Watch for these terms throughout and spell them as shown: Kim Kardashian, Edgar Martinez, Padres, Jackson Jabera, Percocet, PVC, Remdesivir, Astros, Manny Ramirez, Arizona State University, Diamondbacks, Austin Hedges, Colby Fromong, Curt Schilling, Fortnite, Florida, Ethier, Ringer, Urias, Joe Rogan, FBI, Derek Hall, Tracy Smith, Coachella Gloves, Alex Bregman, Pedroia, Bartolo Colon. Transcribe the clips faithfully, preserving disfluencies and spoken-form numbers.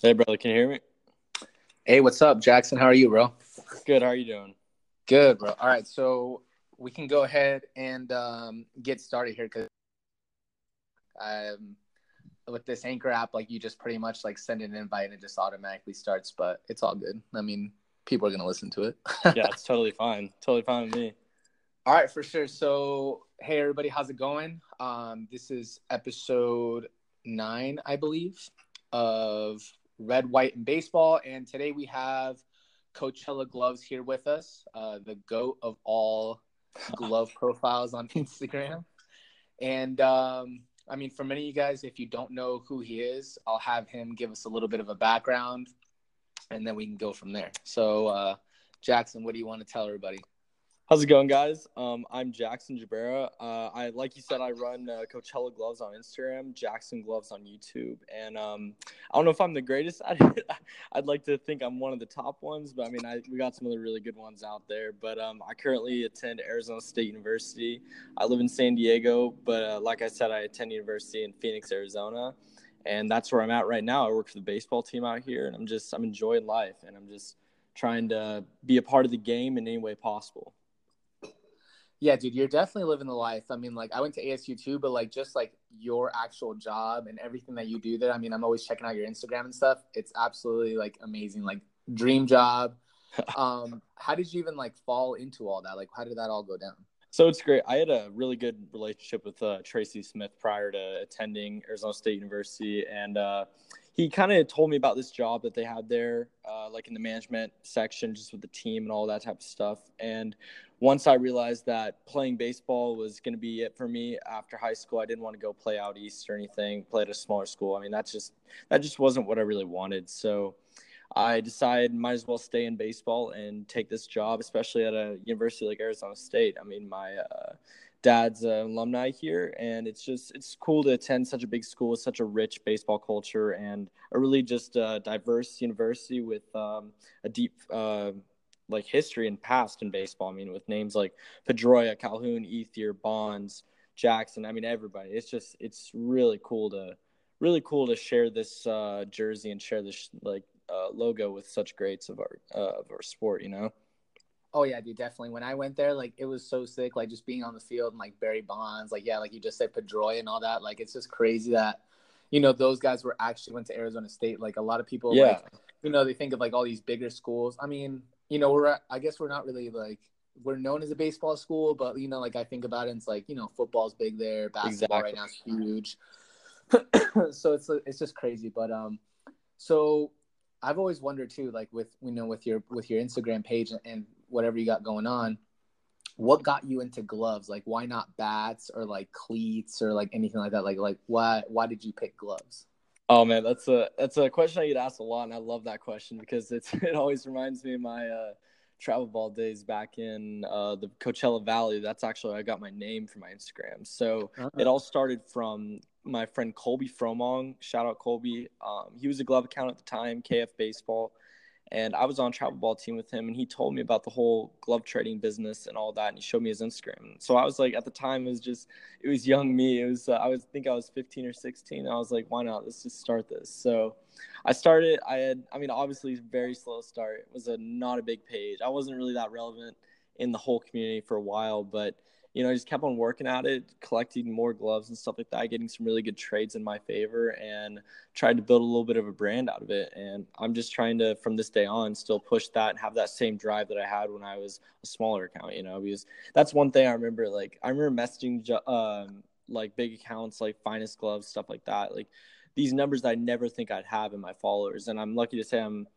Hey, brother, can you hear me? Hey, what's up, Jackson? How are you, bro? Good. How are you doing? Good, bro. All right, so we can go ahead and um, get started here because um, with this Anchor app, like you just pretty much like send an invite and it just automatically starts, but it's all good. I mean, people are going to listen to it. Yeah, it's totally fine. Totally fine with me. All right, for sure. So, hey, everybody, how's it going? Um, this is episode nine, I believe, of Red, White, and Baseball. And today we have Coachella Gloves here with us, uh, the GOAT of all glove profiles on Instagram. And, um, I mean, for many of you guys, if you don't know who he is, I'll have him give us a little bit of a background, and then we can go from there. So, uh, Jackson, what do you want to tell everybody? How's it going, guys? Um, I'm Jackson Jabera. Uh, I, like you said, I run uh, Coachella Gloves on Instagram, Jackson Gloves on YouTube, and um, I don't know if I'm the greatest. I'd, I'd like to think I'm one of the top ones, but I mean, I, we got some other really good ones out there. But um, I currently attend Arizona State University. I live in San Diego, but uh, like I said, I attend university in Phoenix, Arizona, and that's where I'm at right now. I work for the baseball team out here, and I'm just I'm enjoying life, and I'm just trying to be a part of the game in any way possible. Yeah, dude, you're definitely living the life. I mean, like, I went to A S U too, but, like, just, like, your actual job and everything that you do there. I mean, I'm always checking out your Instagram and stuff. It's absolutely, like, amazing. Like, dream job. Um, how did you even, like, fall into all that? Like, how did that all go down? So it's great. I had a really good relationship with uh, Tracy Smith prior to attending Arizona State University, and uh, he kind of told me about this job that they had there, uh, like in the management section, just with the team and all that type of stuff. And once I realized that playing baseball was going to be it for me after high school, I didn't want to go play out east or anything, play at a smaller school. I mean, that's just that just wasn't what I really wanted. So I decided might as well stay in baseball and take this job, especially at a university like Arizona State. I mean, my uh, dad's uh, alumni here, and it's just it's cool to attend such a big school with such a rich baseball culture and a really just uh, diverse university with um, a deep uh, like history and past in baseball. I mean, with names like Pedroia, Calhoun, Ethier, Bonds, Jackson. I mean, everybody. It's just it's really cool to really cool to share this uh, jersey and share this like. Uh, logo with such greats of our uh, of our sport, you know. Oh yeah, dude, definitely. When I went there, like it was so sick, like just being on the field and like Barry Bonds, like yeah, like you just said Pedroia and all that. Like it's just crazy that you know those guys were actually went to Arizona State. Like a lot of people, yeah, like, you know, they think of like all these bigger schools. I mean, you know, we're I guess we're not really like we're known as a baseball school, but you know, like I think about it, and it's like you know football's big there, basketball exactly. Right now is huge. So it's it's just crazy, but um, so. I've always wondered too, like with you know, with your with your Instagram page and whatever you got going on, what got you into gloves? Like, why not bats or like cleats or like anything like that? Like, like why why did you pick gloves? Oh man, that's a that's a question I get asked a lot, and I love that question because it's it always reminds me of my uh, travel ball days back in uh, the Coachella Valley. That's actually where I got my name from my Instagram. So uh-huh. It all started from. My friend Colby Fromong, shout out Colby. Um, he was a glove account at the time, K F Baseball, and I was on travel ball team with him. And he told me about the whole glove trading business and all that. And he showed me his Instagram. So I was like, at the time, it was just it was young me. It was uh, I was think I was fifteen or sixteen. I was like, why not? Let's just start this. So I started. I had I mean, obviously, very slow start. It was a not a big page. I wasn't really that relevant in the whole community for a while, but. You know, I just kept on working at it, collecting more gloves and stuff like that, getting some really good trades in my favor and tried to build a little bit of a brand out of it. And I'm just trying to, from this day on, still push that and have that same drive that I had when I was a smaller account, you know, because that's one thing I remember, like, I remember messaging, um, like, big accounts, like, Finest Gloves, stuff like that, like, these numbers that I never think I'd have in my followers. And I'm lucky to say I'm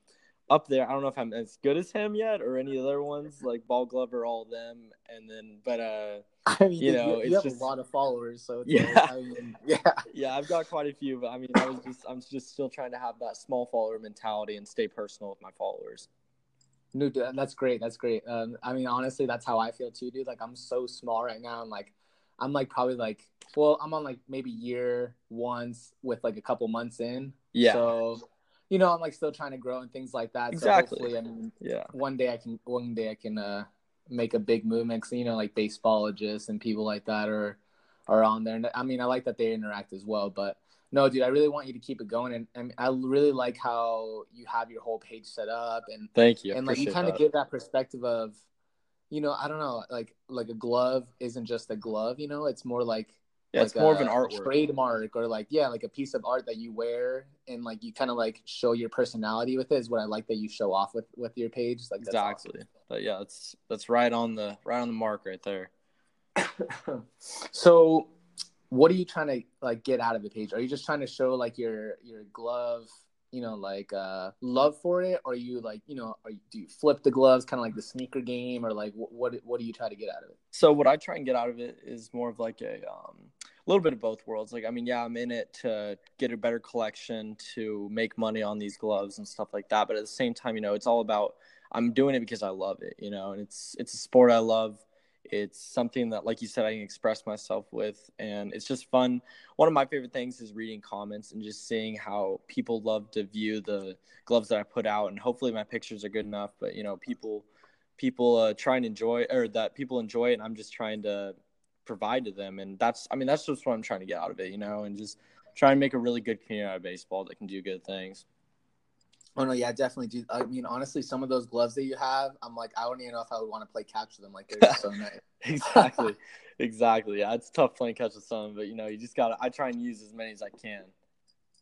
up there. I don't know if I'm as good as him yet or any other ones, like Ball Glover, all of them, and then, but, uh, I mean, you know, you, you it's have just, a lot of followers, so yeah, I mean, yeah, yeah. I've got quite a few, but I mean, I was just, I'm just still trying to have that small follower mentality and stay personal with my followers. No, dude, that's great. That's great. Um, I mean, honestly, that's how I feel too, dude. Like, I'm so small right now. I'm like, I'm like probably like, well, I'm on like maybe year once with like a couple months in. Yeah. So. You know, I'm like still trying to grow and things like that. Exactly. So hopefully, I mean, yeah. One day I can, one day I can uh, make a big movement. Cause, you know, like baseballogists and people like that are, are on there. And I mean, I like that they interact as well. But no, dude, I really want you to keep it going. And, and I really like how you have your whole page set up. And thank you. I and like you kind of give that perspective of, you know, I don't know, like like a glove isn't just a glove, you know, it's more like, yeah, like it's more a, of an artwork trademark or like, yeah, like a piece of art that you wear and like you kind of like show your personality with it is what I like that you show off with, with your page. Like that's exactly. Awesome. But yeah, that's that's right on the right on the mark right there. So what are you trying to like get out of the page? Are you just trying to show like your your glove, you know, like uh, love for it, or are you like, you know, are you, do you flip the gloves, kind of like the sneaker game, or like what, what what do you try to get out of it? So what I try and get out of it is more of like a um, little bit of both worlds. Like, I mean, yeah, I'm in it to get a better collection, to make money on these gloves and stuff like that. But at the same time, you know, it's all about I'm doing it because I love it, you know, and it's it's a sport I love. It's something that, like you said, I can express myself with, and it's just fun. One of my favorite things is reading comments and just seeing how people love to view the gloves that I put out, and hopefully my pictures are good enough. But, you know, people people uh, try and enjoy, or that people enjoy it, and I'm just trying to provide to them. And that's, I mean, that's just what I'm trying to get out of it, you know, and just try and make a really good community out of baseball that can do good things. Oh, no, yeah, definitely, dude. I mean, honestly, some of those gloves that you have, I'm like, I don't even know if I would want to play catch with them. Like, they're just so nice. Exactly. Exactly. Yeah, it's tough playing catch with some, but, you know, you just got to – I try and use as many as I can.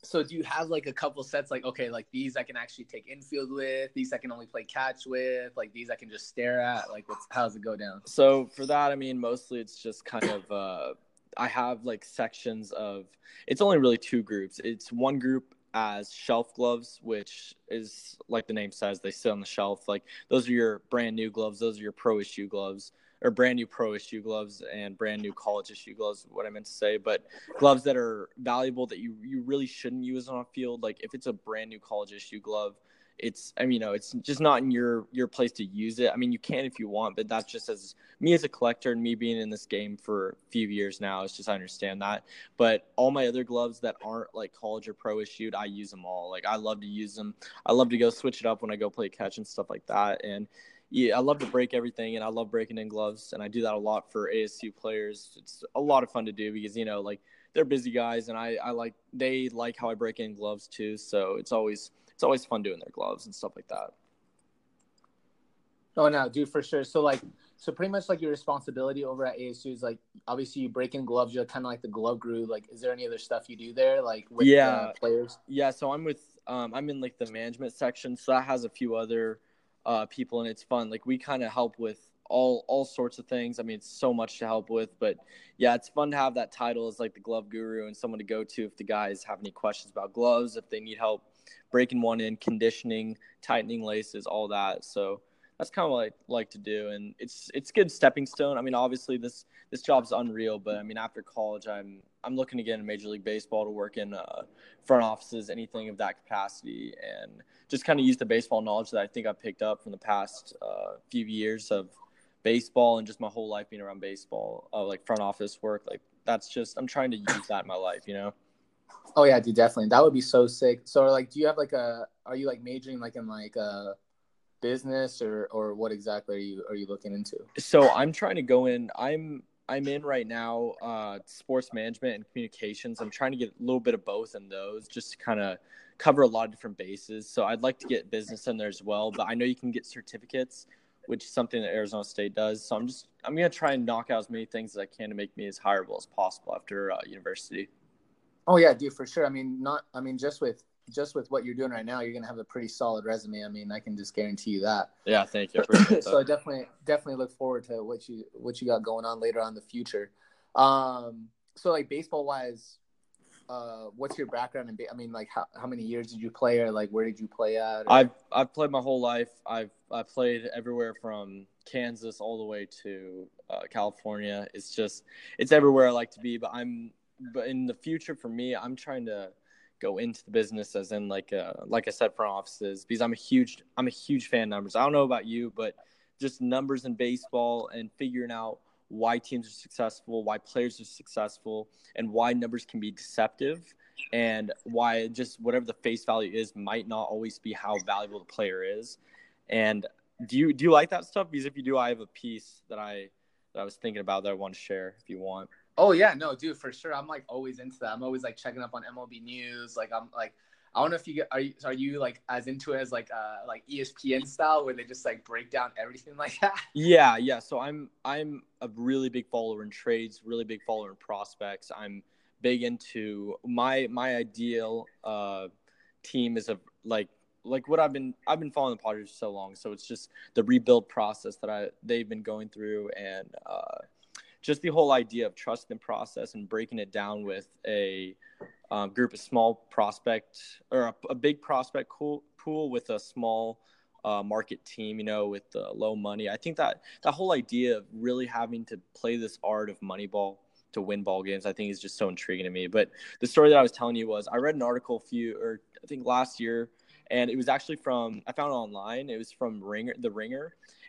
So do you have, like, a couple sets, like, okay, like, these I can actually take infield with, these I can only play catch with, like, these I can just stare at? Like, what's, how does it go down? So for that, I mean, mostly it's just kind of uh, – I have, like, sections of – it's only really two groups. It's one group – as shelf gloves, which is like the name says, they sit on the shelf. Like those are your brand new gloves. Those are your pro issue gloves, or brand new pro issue gloves and brand new college issue gloves, what I meant to say, but gloves that are valuable that you, you really shouldn't use on a field. Like if it's a brand new college issue glove, it's, I mean, you know, it's just not in your, your place to use it. I mean, you can if you want, but that's just as me as a collector and me being in this game for a few years now, it's just, I understand that. But all my other gloves that aren't like college or pro issued, I use them all. Like I love to use them. I love to go switch it up when I go play catch and stuff like that. And yeah, I love to break everything, and I love breaking in gloves. And I do that a lot for A S U players. It's a lot of fun to do because, you know, like they're busy guys, and I, I like, they like how I break in gloves too. So it's always, It's always fun doing their gloves and stuff like that. Oh, no, dude, for sure. So, like, so pretty much, like, your responsibility over at A S U is, like, obviously you break in gloves. You're kind of like the glove guru. Like, is there any other stuff you do there, like, with yeah. uh, players? Yeah, so I'm with um, – I'm in, like, the management section. So that has a few other uh, people, and it's fun. Like, we kind of help with all all sorts of things. I mean, it's so much to help with. But, yeah, it's fun to have that title as, like, the glove guru and someone to go to if the guys have any questions about gloves, if they need help breaking one in, conditioning, tightening laces, all that. So that's kind of what I like to do, and it's it's good stepping stone. I mean, obviously this this job's unreal, but I mean, after college, I'm I'm looking to get in Major League Baseball, to work in uh, front offices, anything of that capacity, and just kind of use the baseball knowledge that I think I've picked up from the past uh, few years of baseball and just my whole life being around baseball, uh, like front office work. Like that's just I'm trying to use that in my life, you know. Oh yeah, dude, definitely. That would be so sick. So, like, do you have like a? Are you like majoring like in like a business or or what exactly are you are you looking into? So I'm trying to go in. I'm I'm in right now uh, sports management and communications. I'm trying to get a little bit of both in those, just to kind of cover a lot of different bases. So I'd like to get business in there as well, but I know you can get certificates, which is something that Arizona State does. So I'm just I'm gonna try and knock out as many things as I can to make me as hireable as possible after uh, university. Oh yeah, dude, for sure. I mean, not. I mean, just with just with what you're doing right now, you're gonna have a pretty solid resume. I mean, I can just guarantee you that. Yeah, thank you. So I definitely definitely look forward to what you what you got going on later on in the future. Um, so like baseball wise, uh, what's your background in ba- I mean, like how how many years did you play, or like where did you play at? Or- I've I've played my whole life. I've I played everywhere from Kansas all the way to uh, California. It's just it's everywhere I like to be, but I'm. But in the future, for me, I'm trying to go into the business, as in like uh, like I said, front offices, because I'm a huge I'm a huge fan of numbers. I don't know about you, but just numbers in baseball and figuring out why teams are successful, why players are successful, and why numbers can be deceptive, and why just whatever the face value is might not always be how valuable the player is. And do you do you like that stuff? Because if you do, I have a piece that I that I was thinking about that I want to share if you want. Oh yeah, no, dude, for sure. I'm like always into that. I'm always like checking up on M L B news. Like I'm like, I don't know if you get, are you, are you like as into it as like uh like E S P N style where they just like break down everything like that? Yeah, yeah. So I'm I'm a really big follower in trades, really big follower in prospects. I'm big into my my ideal uh team is a like like what I've been I've been following the Padres for so long. So it's just the rebuild process that I they've been going through and. uh Just the whole idea of trust and process and breaking it down with a um, group of small prospect or a, a big prospect pool, pool with a small uh, market team, you know, with uh, low money. I think that that whole idea of really having to play this art of money ball to win ball games, I think is just so intriguing to me. But the story that I was telling you was I read an article a few or I think last year. And it was actually from, I found it online. It was from Ringer, the Ringer.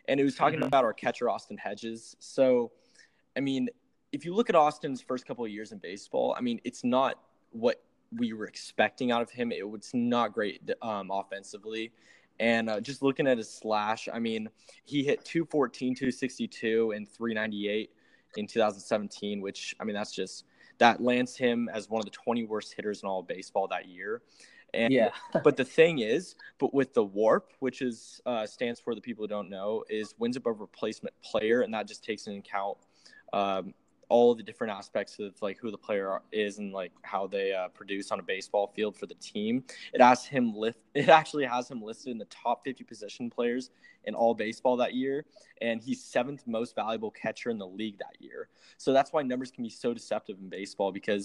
And it was talking mm-hmm. about our catcher, Austin Hedges. So I mean, if you look at Austin's first couple of years in baseball, I mean, it's not what we were expecting out of him. It was not great um, offensively. And uh, just looking at his slash, I mean, he hit two fourteen, two sixty-two, and three ninety-eight in two thousand seventeen, which, I mean, that's just – that lands him as one of the twenty worst hitters in all of baseball that year. And, yeah. But the thing is, but with the WARP, which is uh, stands for the people who don't know, is wins above replacement player, and that just takes into account – Um, all the different aspects of like who the player is and like how they uh, produce on a baseball field for the team. It has him lift. It actually has him listed in the top fifty position players in all baseball that year, and he's seventh most valuable catcher in the league that year. So that's why numbers can be so deceptive in baseball because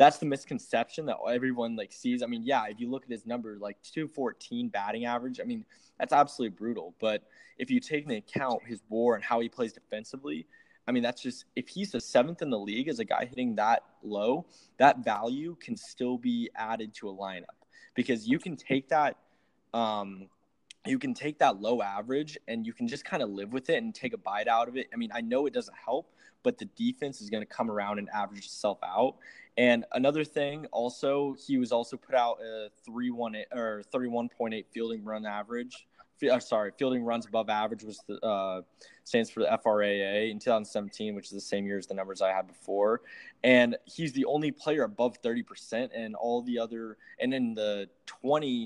that's the misconception that everyone like sees. I mean, yeah, if you look at his number, like two fourteen batting average, I mean that's absolutely brutal. But if you take into account his WAR and how he plays defensively. I mean, that's just – if he's the seventh in the league as a guy hitting that low, that value can still be added to a lineup because you can take that um, – you can take that low average and you can just kind of live with it and take a bite out of it. I mean, I know it doesn't help, but the defense is going to come around and average itself out. And another thing also, he was also put out a three one eight or thirty-one point eight fielding run average. I'm sorry, fielding runs above average was the uh, stands for the F R A A in two thousand seventeen, which is the same year as the numbers I had before. And he's the only player above thirty percent, and all the other, and in the twenty,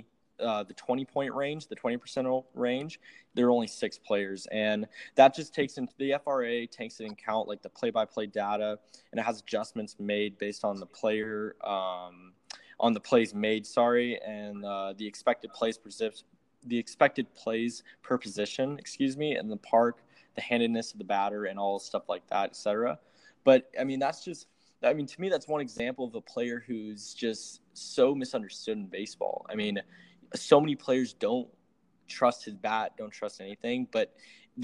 uh, the twenty point range, the twenty percent range, there are only six players, and that just takes into the F R A A takes into account like the play-by-play data, and it has adjustments made based on the player, um, on the plays made, sorry, and uh, the expected plays per zip. The expected plays per position, excuse me, and the park, the handedness of the batter and all stuff like that, et cetera. But I mean, that's just, I mean, to me, that's one example of a player who's just so misunderstood in baseball. I mean, so many players don't trust his bat, don't trust anything, but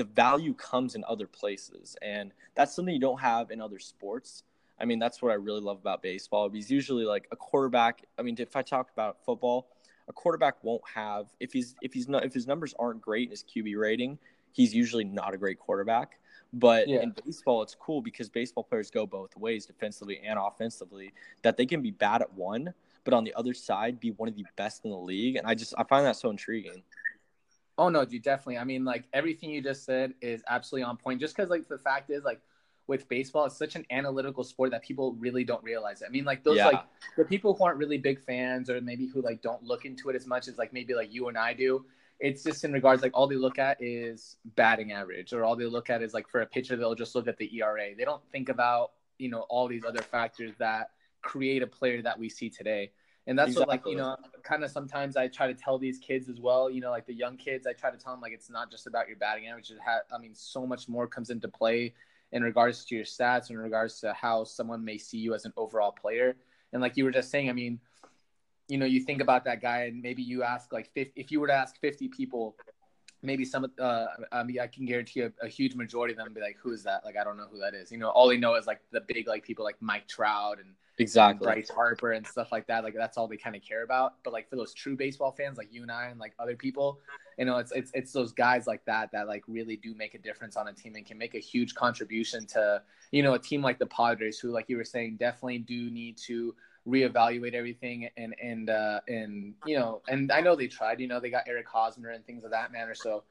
the value comes in other places. And that's something you don't have in other sports. I mean, that's what I really love about baseball. Because usually like a quarterback. I mean, if I talk about football, a quarterback won't have if he's if he's not if his numbers aren't great in his Q B rating, he's usually not a great quarterback. But yeah. In baseball, it's cool because baseball players go both ways, defensively and offensively, that they can be bad at one, but on the other side, be one of the best in the league. And I just I find that so intriguing. Oh no, dude, definitely. I mean, like everything you just said is absolutely on point. Just because like the fact is like. With baseball, it's such an analytical sport that people really don't realize it. I mean, like those yeah. like the people who aren't really big fans or maybe who like don't look into it as much as like maybe like you and I do. It's just in regards like all they look at is batting average or all they look at is like for a pitcher, they'll just look at the E R A. They don't think about, you know, all these other factors that create a player that we see today. And that's exactly. What like, you know, kind of sometimes I try to tell these kids as well, you know, like the young kids, I try to tell them like it's not just about your batting average. It ha- I mean, so much more comes into play. In regards to your stats, in regards to how someone may see you as an overall player. And like you were just saying, I mean, you know, you think about that guy and maybe you ask like fifty, if you were to ask fifty people, maybe some, uh, I mean, I can guarantee a, a huge majority of them would be like, who is that? Like, I don't know who that is. You know, all they know is like the big, like people like Mike Trout and, exactly. and Bryce Harper and stuff like that. Like that's all they kind of care about. But like for those true baseball fans, like you and I and like other people, you know, it's, it's, it's those guys like that, that like really do make a difference on a team and can make a huge contribution to, you know, a team like the Padres who, like you were saying, definitely do need to reevaluate everything. And, and, uh, and, you know, and I know they tried, you know, they got Eric Hosmer and things of that manner. So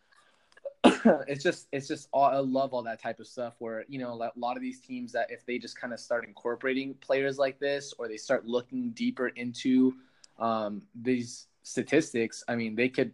it's just it's just all, I love all that type of stuff where, you know, a lot of these teams that if they just kind of start incorporating players like this, or they start looking deeper into um, these statistics, I mean, they could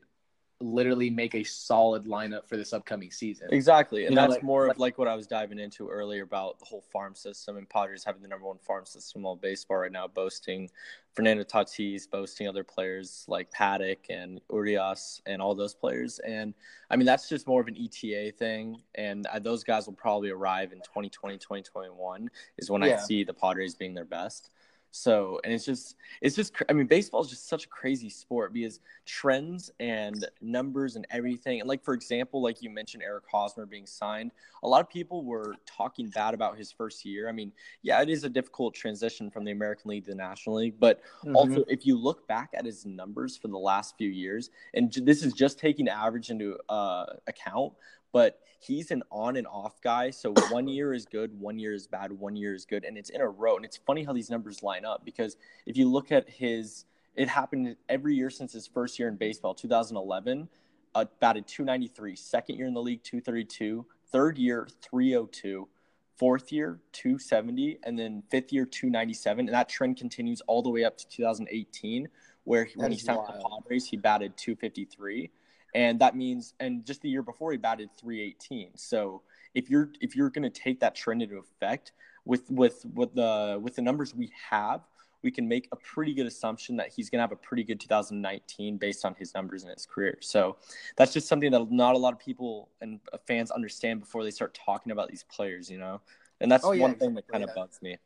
literally make a solid lineup for this upcoming season. Exactly. And you know, that's like, more of like what I was diving into earlier about the whole farm system, and Padres having the number one farm system of baseball right now, boasting Fernando Tatis, boasting other players like Paddock and Urias and all those players. And I mean, that's just more of an E T A thing. And I, those guys will probably arrive in twenty twenty, twenty twenty-one is when yeah. I see the Padres being their best. So, and it's just, it's just, I mean, baseball is just such a crazy sport because trends and numbers and everything. And like, for example, like you mentioned, Eric Hosmer being signed, a lot of people were talking bad about his first year. I mean, yeah, it is a difficult transition from the American League to the National League. But mm-hmm. also, if you look back at his numbers for the last few years, and this is just taking average into uh, account, but he's an on and off guy. So one year is good, one year is bad, one year is good. And it's in a row. And it's funny how these numbers line up, because if you look at his, it happened every year since his first year in baseball, two thousand eleven, uh, batted two ninety-three, second year in the league, two thirty-two, third year, three oh two, fourth year, two seventy, and then fifth year, two ninety-seven. And that trend continues all the way up to two thousand eighteen, where he, when he signed with the Padres, he batted two fifty-three. And that means, and just the year before he batted three eighteen. So if you're if you're going to take that trend into effect with with with the with the numbers we have, we can make a pretty good assumption that he's going to have a pretty good two thousand nineteen based on his numbers in his career. So that's just something that not a lot of people and fans understand before they start talking about these players, you know. And that's oh, yeah, one thing that kind yeah. of bugs me.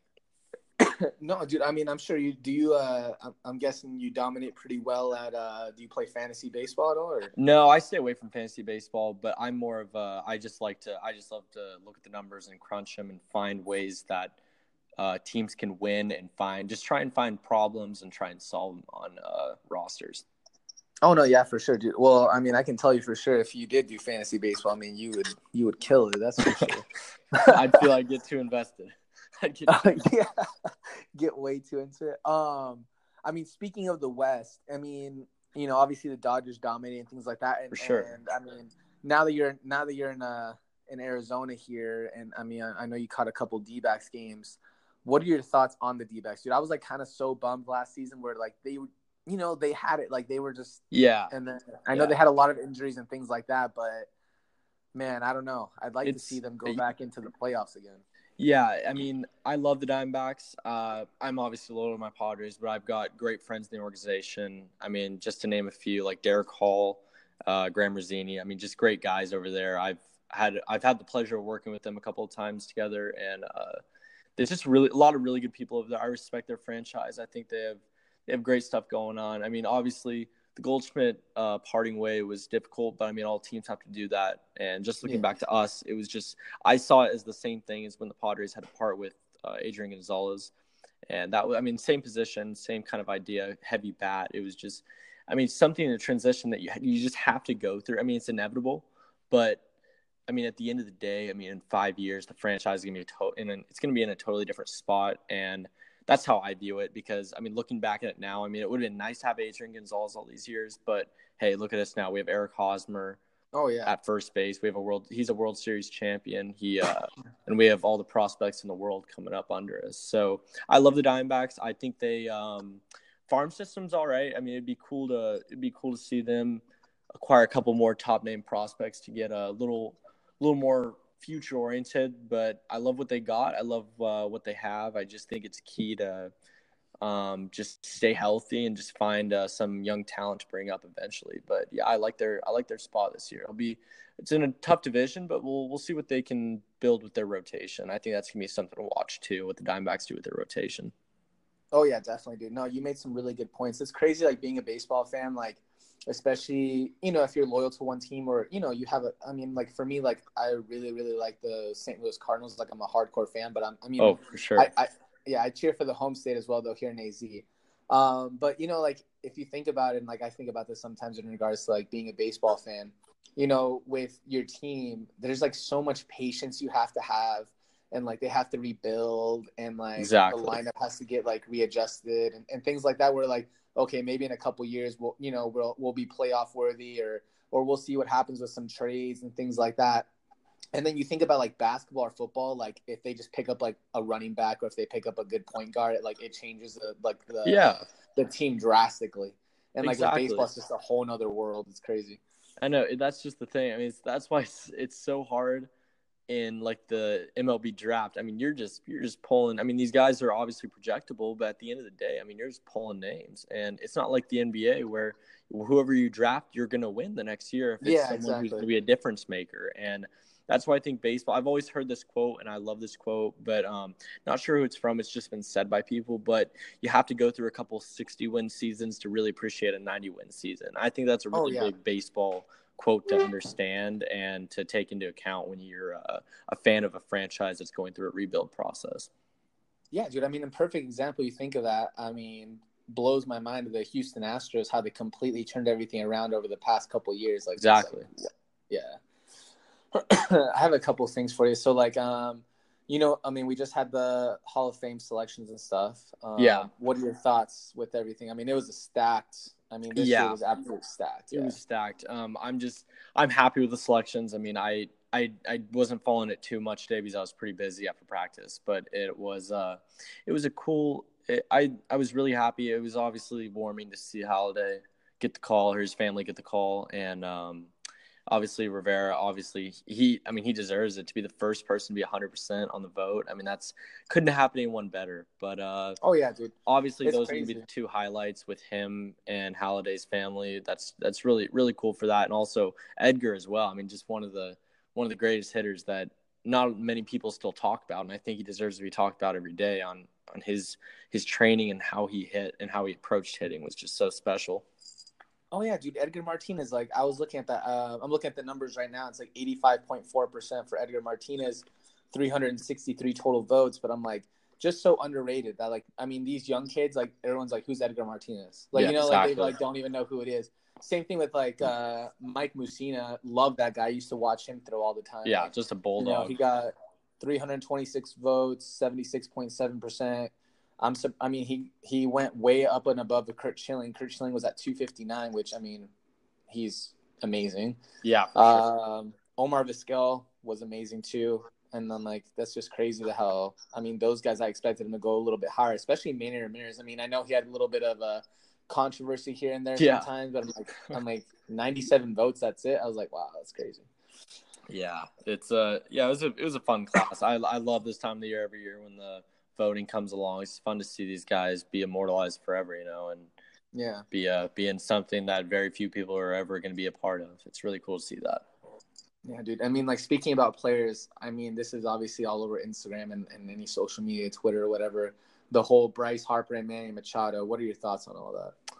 No, dude. I mean, I'm sure you do. You, uh, I'm, I'm guessing you dominate pretty well at. Uh, do you play fantasy baseball at all? Or? No, I stay away from fantasy baseball. But I'm more of a. I just like to. I just love to look at the numbers and crunch them and find ways that uh, teams can win and find. Just try and find problems and try and solve them on uh, rosters. Oh no, yeah, for sure, dude. Well, I mean, I can tell you for sure if you did do fantasy baseball, I mean, you would you would kill it. That's for sure. I'd feel I'd get too invested. Get uh, yeah, get way too into it. Um, I mean, speaking of the West, I mean, you know, obviously the Dodgers dominating and things like that. And, for sure. And I mean, now that you're now that you're in uh in Arizona here, and I mean, I, I know you caught a couple D-backs games. What are your thoughts on the D-backs, dude? I was like kind of so bummed last season where like they, you know, they had it like they were just yeah. And then I know yeah. they had a lot of injuries and things like that, but man, I don't know. I'd like it's, to see them go back into the playoffs again. Yeah, I mean, I love the Diamondbacks. Uh, I'm obviously loyal to my Padres, but I've got great friends in the organization. I mean, just to name a few, like Derek Hall, uh, Graham Rosini. I mean, just great guys over there. I've had I've had the pleasure of working with them a couple of times together, and uh, there's just really a lot of really good people over there. I respect their franchise. I think they have they have great stuff going on. I mean, obviously, the Goldschmidt uh, parting way was difficult, but I mean, all teams have to do that. And just looking yeah. back to us, it was just, I saw it as the same thing as when the Padres had to part with uh, Adrian Gonzalez. And that was, I mean, same position, same kind of idea, heavy bat. It was just, I mean, something in a transition that you you just have to go through. I mean, it's inevitable, but I mean, at the end of the day, I mean, in five years, the franchise is going to be to- in an, it's going to be in a totally different spot. And that's how I view it, because, I mean, looking back at it now, I mean, it would have been nice to have Adrian Gonzalez all these years, but, hey, look at us now. We have Eric Hosmer oh, yeah. at first base. We have a world – he's a World Series champion. He uh, and we have all the prospects in the world coming up under us. So I love the Diamondbacks. I think they um, – farm system's all right. I mean, it'd be cool to it'd be cool to see them acquire a couple more top-name prospects to get a little little more – future oriented, but I love what they got. I love uh, what they have. I just think it's key to um, just stay healthy and just find uh, some young talent to bring up eventually. But yeah, I like their I like their spot this year. It'll be it's in a tough division, but we'll we'll see what they can build with their rotation. I think that's gonna be something to watch too. What the Diamondbacks do with their rotation. Oh yeah, definitely, dude. No, you made some really good points. It's crazy, like being a baseball fan, like. Especially, you know, if you're loyal to one team or, you know, you have a, I mean, like for me, like I really, really like the Saint Louis Cardinals. Like I'm a hardcore fan, but I'm, I mean, oh, for sure. I, I, yeah, I cheer for the home state as well, though, here in A Z. Um, but, you know, like if you think about it, and like I think about this sometimes in regards to like being a baseball fan, you know, with your team, there's like so much patience you have to have. And, like, they have to rebuild and, like, exactly. the lineup has to get, like, readjusted and, and things like that where, like, okay, maybe in a couple years we'll, you know, we'll we'll be playoff worthy, or or we'll see what happens with some trades and things like that. And then you think about like basketball or football, like if they just pick up like a running back or if they pick up a good point guard, it, like it changes the like the yeah. the team drastically. And like exactly. with baseball, it's just a whole nother world. It's crazy. I know, that's just the thing. I mean, it's, that's why it's, it's so hard in like the M L B draft. I mean, you're just you're just pulling. I mean, these guys are obviously projectable, but at the end of the day, I mean, you're just pulling names, and it's not like the N B A where whoever you draft, you're gonna win the next year if it's yeah, someone exactly. who's gonna be a difference maker. And that's why I think baseball. I've always heard this quote, and I love this quote, but um, not sure who it's from. It's just been said by people, but you have to go through a couple sixty-win seasons to really appreciate a ninety-win season. I think that's a really oh, yeah. big baseball quote to understand and to take into account when you're a, a fan of a franchise that's going through a rebuild process. Yeah, dude. I mean, a perfect example you think of that, I mean, blows my mind, the Houston Astros, how they completely turned everything around over the past couple of years. Like exactly. Like, yeah. I have a couple of things for you. So, like, um, you know, I mean, we just had the Hall of Fame selections and stuff. Um, yeah. What are your thoughts with everything? I mean, it was a stacked. I mean, this yeah. year was absolutely stacked. It yeah. was stacked. Um, I'm just, I'm happy with the selections. I mean, I, I, I wasn't following it too much today because I was pretty busy after practice. But it was, uh, it was a cool. It, I, I was really happy. It was obviously warming to see Holiday get the call, or his family get the call, and um. Obviously, Rivera, obviously, he, I mean, he deserves it to be the first person to be one hundred percent on the vote. I mean, that's couldn't happen anyone better. But, uh, oh, yeah, dude. Obviously, it's those crazy. Are going to be the two highlights with him and Halliday's family. That's that's really, really cool for that. And also Edgar as well. I mean, just one of the one of the greatest hitters that not many people still talk about. And I think he deserves to be talked about every day on, on his his training and how he hit and how he approached hitting was just so special. Oh, yeah, dude. Edgar Martinez, like, I was looking at that. Uh, I'm looking at the numbers right now. It's like eighty-five point four percent for Edgar Martinez, three hundred sixty-three total votes. But I'm like, just so underrated that, like, I mean, these young kids, like, everyone's like, who's Edgar Martinez? Like, yeah, you know, exactly. like, they like don't even know who it is. Same thing with, like, uh, Mike Mussina. Love that guy. I used to watch him throw all the time. Yeah, like, just a bulldog. You know, he got three hundred twenty-six votes, seventy-six point seven percent. I'm. I mean, he, he went way up and above the Curt Schilling. Curt Schilling was at two fifty-nine, which, I mean, he's amazing. Yeah. Um, sure. Omar Vizquel was amazing too, and then like that's just crazy to how. I mean, those guys, I expected him to go a little bit higher, especially Manny Ramirez. I mean, I know he had a little bit of a controversy here and there yeah. sometimes, but I'm like, I'm like ninety-seven votes. That's it. I was like, wow, that's crazy. Yeah, it's a yeah. It was a it was a fun class. I I love this time of the year every year when the voting comes along. It's fun to see these guys be immortalized forever, you know, and yeah, be uh be in something that very few people are ever going to be a part of. It's really cool to see that. Yeah, dude. I mean, like, speaking about players, I mean, this is obviously all over Instagram and, and any social media, Twitter, whatever, the whole Bryce Harper and Manny Machado. What are your thoughts on all that?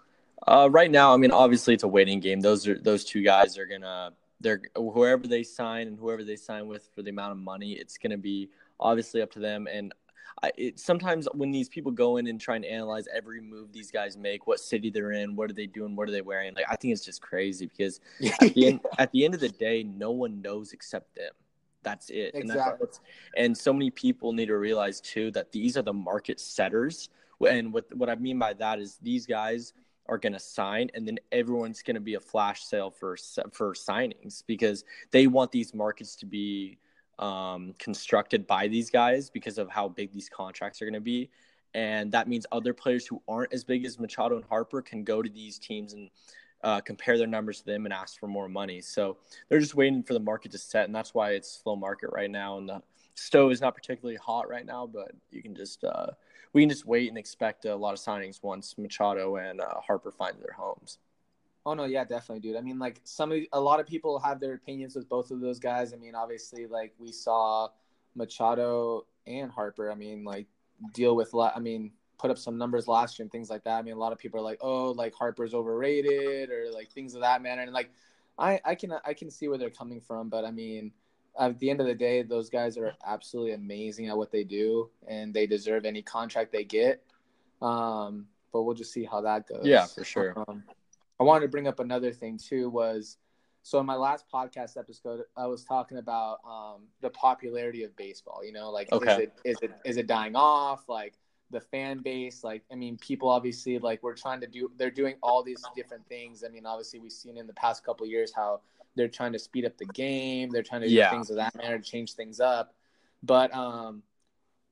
Uh, right now, I mean, obviously it's a waiting game. Those are those two guys are gonna they're whoever they sign and whoever they sign with for the amount of money, it's gonna be obviously up to them. And I, it, sometimes when these people go in and try and analyze every move these guys make, what city they're in, what are they doing, what are they wearing, like I think it's just crazy because at, the end, at the end of the day, no one knows except them. That's it. Exactly. And, that's what's, and so many people need to realize too that these are the market setters, and what what I mean by that is these guys are going to sign, and then everyone's going to be a flash sale for for signings because they want these markets to be um constructed by these guys because of how big these contracts are going to be. And that means other players who aren't as big as Machado and Harper can go to these teams and uh, compare their numbers to them and ask for more money. So they're just waiting for the market to set, and that's why it's slow market right now, and the stove is not particularly hot right now, but you can just uh we can just wait and expect a lot of signings once Machado and uh, Harper find their homes. Oh, no, yeah, definitely, dude. I mean, like, some of, a lot of people have their opinions with both of those guys. I mean, obviously, like, we saw Machado and Harper, I mean, like, deal with, I mean, put up some numbers last year and things like that. I mean, a lot of people are like, oh, like, Harper's overrated or, like, things of that manner. And, like, I, I can I can see where they're coming from. But, I mean, at the end of the day, those guys are absolutely amazing at what they do, and they deserve any contract they get. Um, but we'll just see how that goes. Yeah, for sure. Um, I wanted to bring up another thing too was, so in my last podcast episode, I was talking about um, the popularity of baseball, you know, like, okay. is it, is it, is it dying off? Like, the fan base. Like, I mean, people obviously, like, we're trying to do, they're doing all these different things. I mean, obviously we've seen in the past couple of years how they're trying to speed up the game. They're trying to do yeah. things of that manner, change things up. But, um,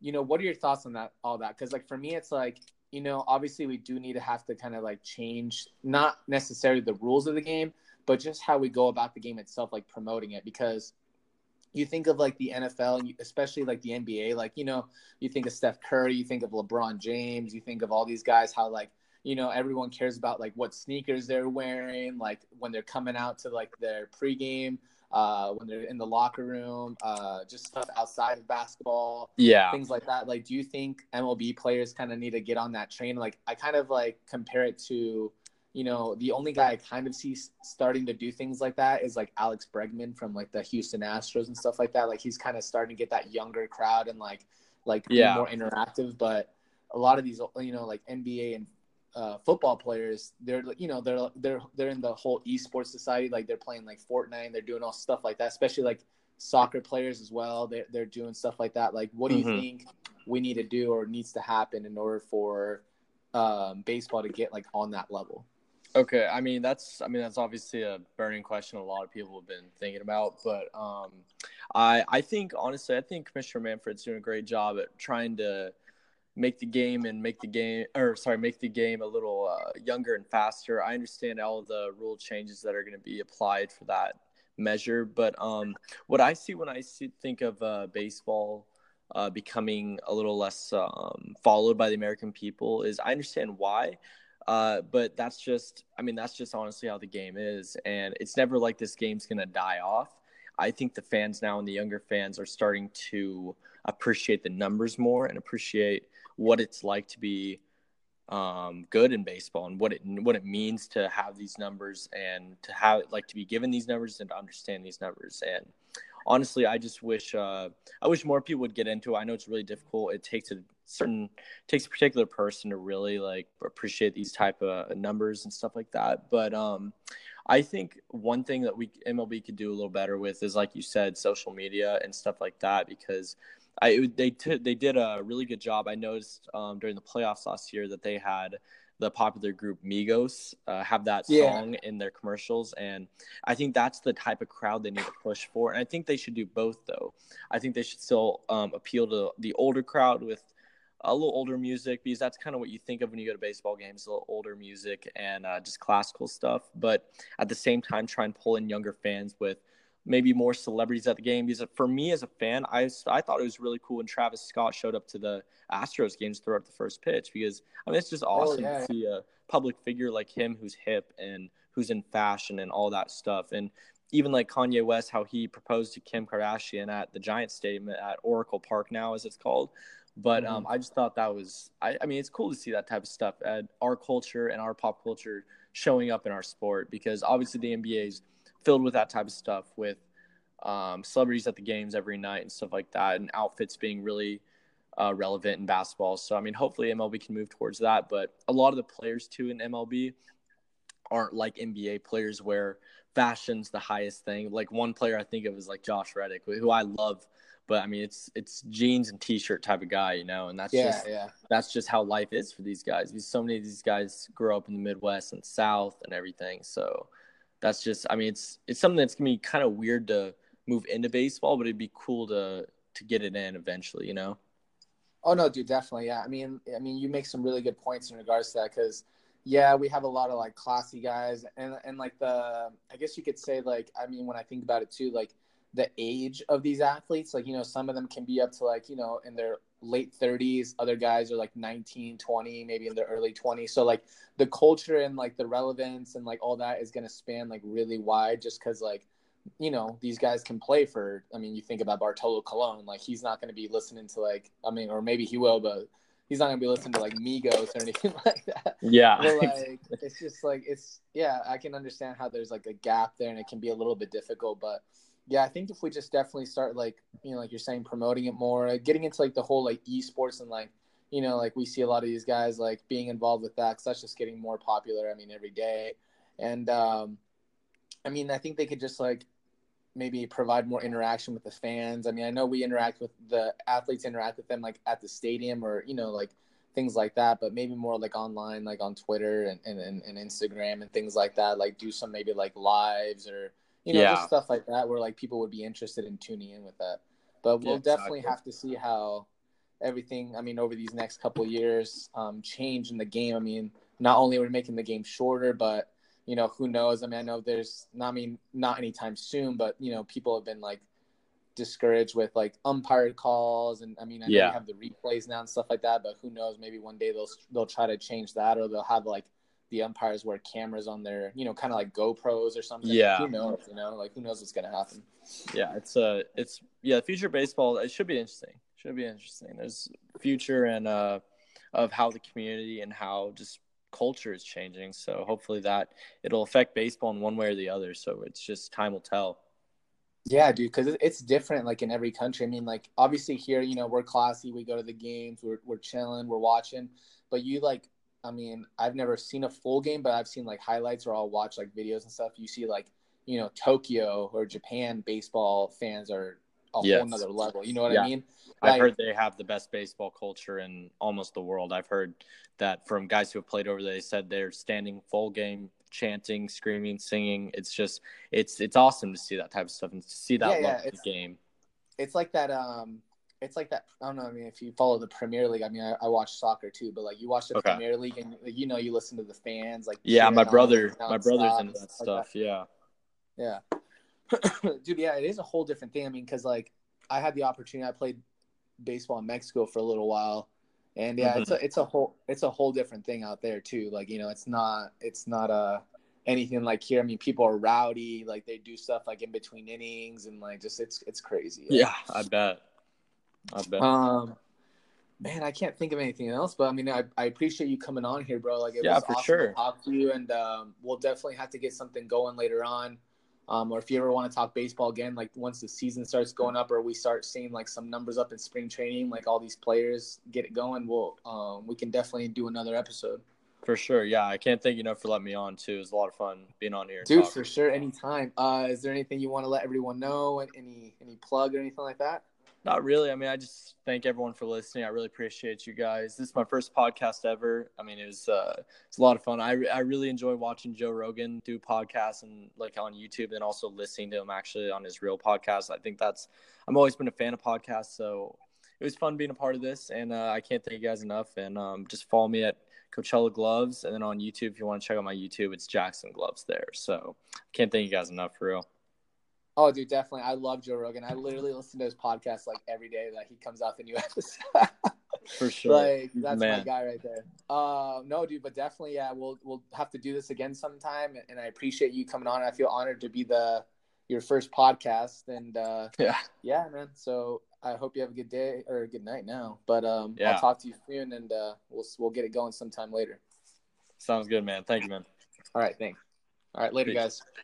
you know, what are your thoughts on that, all that? Because, like, for me, it's like, you know, obviously we do need to have to kind of, like, change, not necessarily the rules of the game, but just how we go about the game itself, like, promoting it. Because you think of, like, the N F L, and you, especially, like, the N B A, like, you know, you think of Steph Curry, you think of LeBron James, you think of all these guys, how, like, you know, everyone cares about, like, what sneakers they're wearing, like, when they're coming out to, like, their pregame, uh, when they're in the locker room, uh, just stuff outside of basketball, yeah, things like that. Like, do you think M L B players kind of need to get on that train? Like, I kind of, like, compare it to, you know, the only guy I kind of see starting to do things like that is, like, Alex Bregman from, like, the Houston Astros and stuff like that. Like, he's kind of starting to get that younger crowd and, like, like yeah. more interactive. But a lot of these, you know, like, N B A and uh, football players, they're, you know, they're they're they're in the whole esports society. Like, they're playing, like, Fortnite. They're doing all stuff like that, especially, like, soccer players as well. They're, they're doing stuff like that. Like, what do mm-hmm. you think we need to do or needs to happen in order for um, baseball to get, like, on that level? Okay, I mean that's I mean that's obviously a burning question a lot of people have been thinking about, but um, I I think honestly I think Commissioner Manfred's doing a great job at trying to make the game and make the game or sorry make the game a little uh, younger and faster. I understand all of the rule changes that are going to be applied for that measure, but um, what I see when I see, think of uh, baseball uh, becoming a little less um, followed by the American people is I understand why. Uh, but that's just, I mean, that's just honestly how the game is. And it's never like this game's going to die off. I think the fans now and the younger fans are starting to appreciate the numbers more and appreciate what it's like to be um, good in baseball and what it, what it means to have these numbers and to have like to be given these numbers and to understand these numbers. And honestly, I just wish, uh, I wish more people would get into it. I know it's really difficult. It takes a certain takes a particular person to really like appreciate these type of numbers and stuff like that, but um I think one thing that we M L B could do a little better with is, like you said, social media and stuff like that, because I they t- they did a really good job. I noticed um during the playoffs last year that they had the popular group Migos uh, have that song yeah. in their commercials, and I think that's the type of crowd they need to push for. And I think they should do both, though. I think they should still um appeal to the older crowd with a little older music, because that's kind of what you think of when you go to baseball games, a little older music and uh, just classical stuff. But at the same time, try and pull in younger fans with maybe more celebrities at the game. Because for me as a fan, I, I thought it was really cool when Travis Scott showed up to the Astros games to throw out the first pitch, because I mean, it's just awesome oh, yeah. to see a public figure like him who's hip and who's in fashion and all that stuff. And even like Kanye West, how he proposed to Kim Kardashian at the Giants Stadium at Oracle Park now, as it's called. But um, I just thought that was – I mean, it's cool to see that type of stuff, at our culture and our pop culture showing up in our sport, because obviously the N B A is filled with that type of stuff, with um, celebrities at the games every night and stuff like that, and outfits being really uh, relevant in basketball. So, I mean, hopefully M L B can move towards that. But a lot of the players, too, in M L B aren't like N B A players where fashion's the highest thing. Like one player I think of is like Josh Reddick, who I love. But I mean, it's it's jeans and T-shirt type of guy, you know, and that's yeah, just yeah. that's just how life is for these guys. Because so many of these guys grow up in the Midwest and South and everything. So that's just, I mean, it's it's something that's gonna be kind of weird to move into baseball, but it'd be cool to to get it in eventually, you know. Oh no, dude, definitely, yeah. I mean, I mean, you make some really good points in regards to that, because yeah, we have a lot of like classy guys, and and like the I guess you could say like I mean when I think about it too, like. The age of these athletes, like, you know, some of them can be up to like, you know, in their late thirties, other guys are like nineteen, twenty, maybe in their early twenties. So like the culture and like the relevance and like all that is going to span like really wide, just because like, you know, these guys can play for, I mean, you think about Bartolo Colon, like he's not going to be listening to like, I mean, or maybe he will, but he's not going to be listening to like Migos or anything like that. Yeah. But, like, it's just like, it's, yeah, I can understand how there's like a gap there and it can be a little bit difficult, but yeah, I think if we just definitely start, like, you know, like you're saying, promoting it more, like getting into, like, the whole, like, esports and, like, you know, like, we see a lot of these guys, like, being involved with that, because that's just getting more popular, I mean, every day. And, um, I mean, I think they could just, like, maybe provide more interaction with the fans. I mean, I know we interact with the athletes, interact with them, like, at the stadium or, you know, like, things like that, but maybe more like online, like on Twitter and, and, and Instagram and things like that, like do some maybe like lives or, you know, yeah. just stuff like that where like people would be interested in tuning in with that. But we'll yeah, definitely exactly. have to see how everything, I mean, over these next couple of years um, change in the game. I mean, not only are we making the game shorter, but, you know, who knows? I mean, I know there's not, I mean, not anytime soon, but, you know, people have been like discouraged with like umpired calls. And I mean, I know yeah. we have the replays now and stuff like that, but who knows? Maybe one day they'll, they'll try to change that, or they'll have like the umpires wear cameras on their, you know, kind of like GoPros or something. Yeah. Who knows, you know, like who knows what's going to happen. Yeah. It's uh it's yeah. Future baseball. It should be interesting. Should be interesting. There's future and uh of how the community and how just culture is changing. So hopefully that it'll affect baseball in one way or the other. So it's just time will tell. Yeah, dude, because it's different, like, in every country. I mean, like, obviously here, you know, we're classy. We go to the games. We're we're chilling. We're watching. But you, like, I mean, I've never seen a full game, but I've seen, like, highlights, or I'll watch, like, videos and stuff. You see, like, you know, Tokyo or Japan baseball fans are a yes. whole nother level. You know what yeah. I mean? Like, I've heard they have the best baseball culture in almost the world. I've heard that from guys who have played over there. They said they're standing full game, chanting, screaming, singing. It's just it's it's awesome to see that type of stuff and to see that yeah, love yeah. of the game. It's like that um it's like that I don't know, I mean, if you follow the Premier League, I mean I, I watch soccer too, but like you watch the okay. Premier League and you know you listen to the fans like Yeah, my brother my brother's into that stuff. Like that. Yeah. Yeah. Dude, yeah, it is a whole different thing. I mean, cuz like I had the opportunity, I played baseball in Mexico for a little while. And yeah, mm-hmm. it's a, it's a whole, it's a whole different thing out there too. Like, you know, it's not, it's not uh anything like here. I mean, people are rowdy, like they do stuff like in between innings and like, just, it's, it's crazy. Yeah. yeah I bet. I bet. Um, man, I can't think of anything else, but I mean, I, I appreciate you coming on here, bro. Like it yeah, was for awesome sure. to talk to you, and um, we'll definitely have to get something going later on. Um, or if you ever want to talk baseball again, like once the season starts going up, or we start seeing like some numbers up in spring training, like all these players get it going, we'll um, we can definitely do another episode. For sure, yeah. I can't thank you enough for letting me on too. It was a lot of fun being on here, dude. For sure, anytime. Uh, is there anything you want to let everyone know? Any any plug or anything like that? Not really. I mean, I just thank everyone for listening. I really appreciate you guys. This is my first podcast ever. I mean, it was uh, it's a lot of fun. I, I really enjoy watching Joe Rogan do podcasts and like on YouTube, and also listening to him actually on his real podcast. I think that's – I've always been a fan of podcasts, so it was fun being a part of this, and uh, I can't thank you guys enough. And um, just follow me at Coachella Gloves, and then on YouTube, if you want to check out my YouTube, it's Jackson Gloves there. So I can't thank you guys enough for real. Oh, dude, definitely. I love Joe Rogan. I literally listen to his podcast like every day that like, he comes out the new episode. For sure. Like that's Man. my guy right there. Uh, no, dude, but definitely, yeah, we'll we'll have to do this again sometime. And I appreciate you coming on. I feel honored to be the your first podcast. And uh, yeah, yeah, man. So I hope you have a good day or a good night now. But um, yeah. I'll talk to you soon, and uh, we'll we'll get it going sometime later. Sounds good, man. Thank you, man. All right, thanks. All right, later, Peace. guys.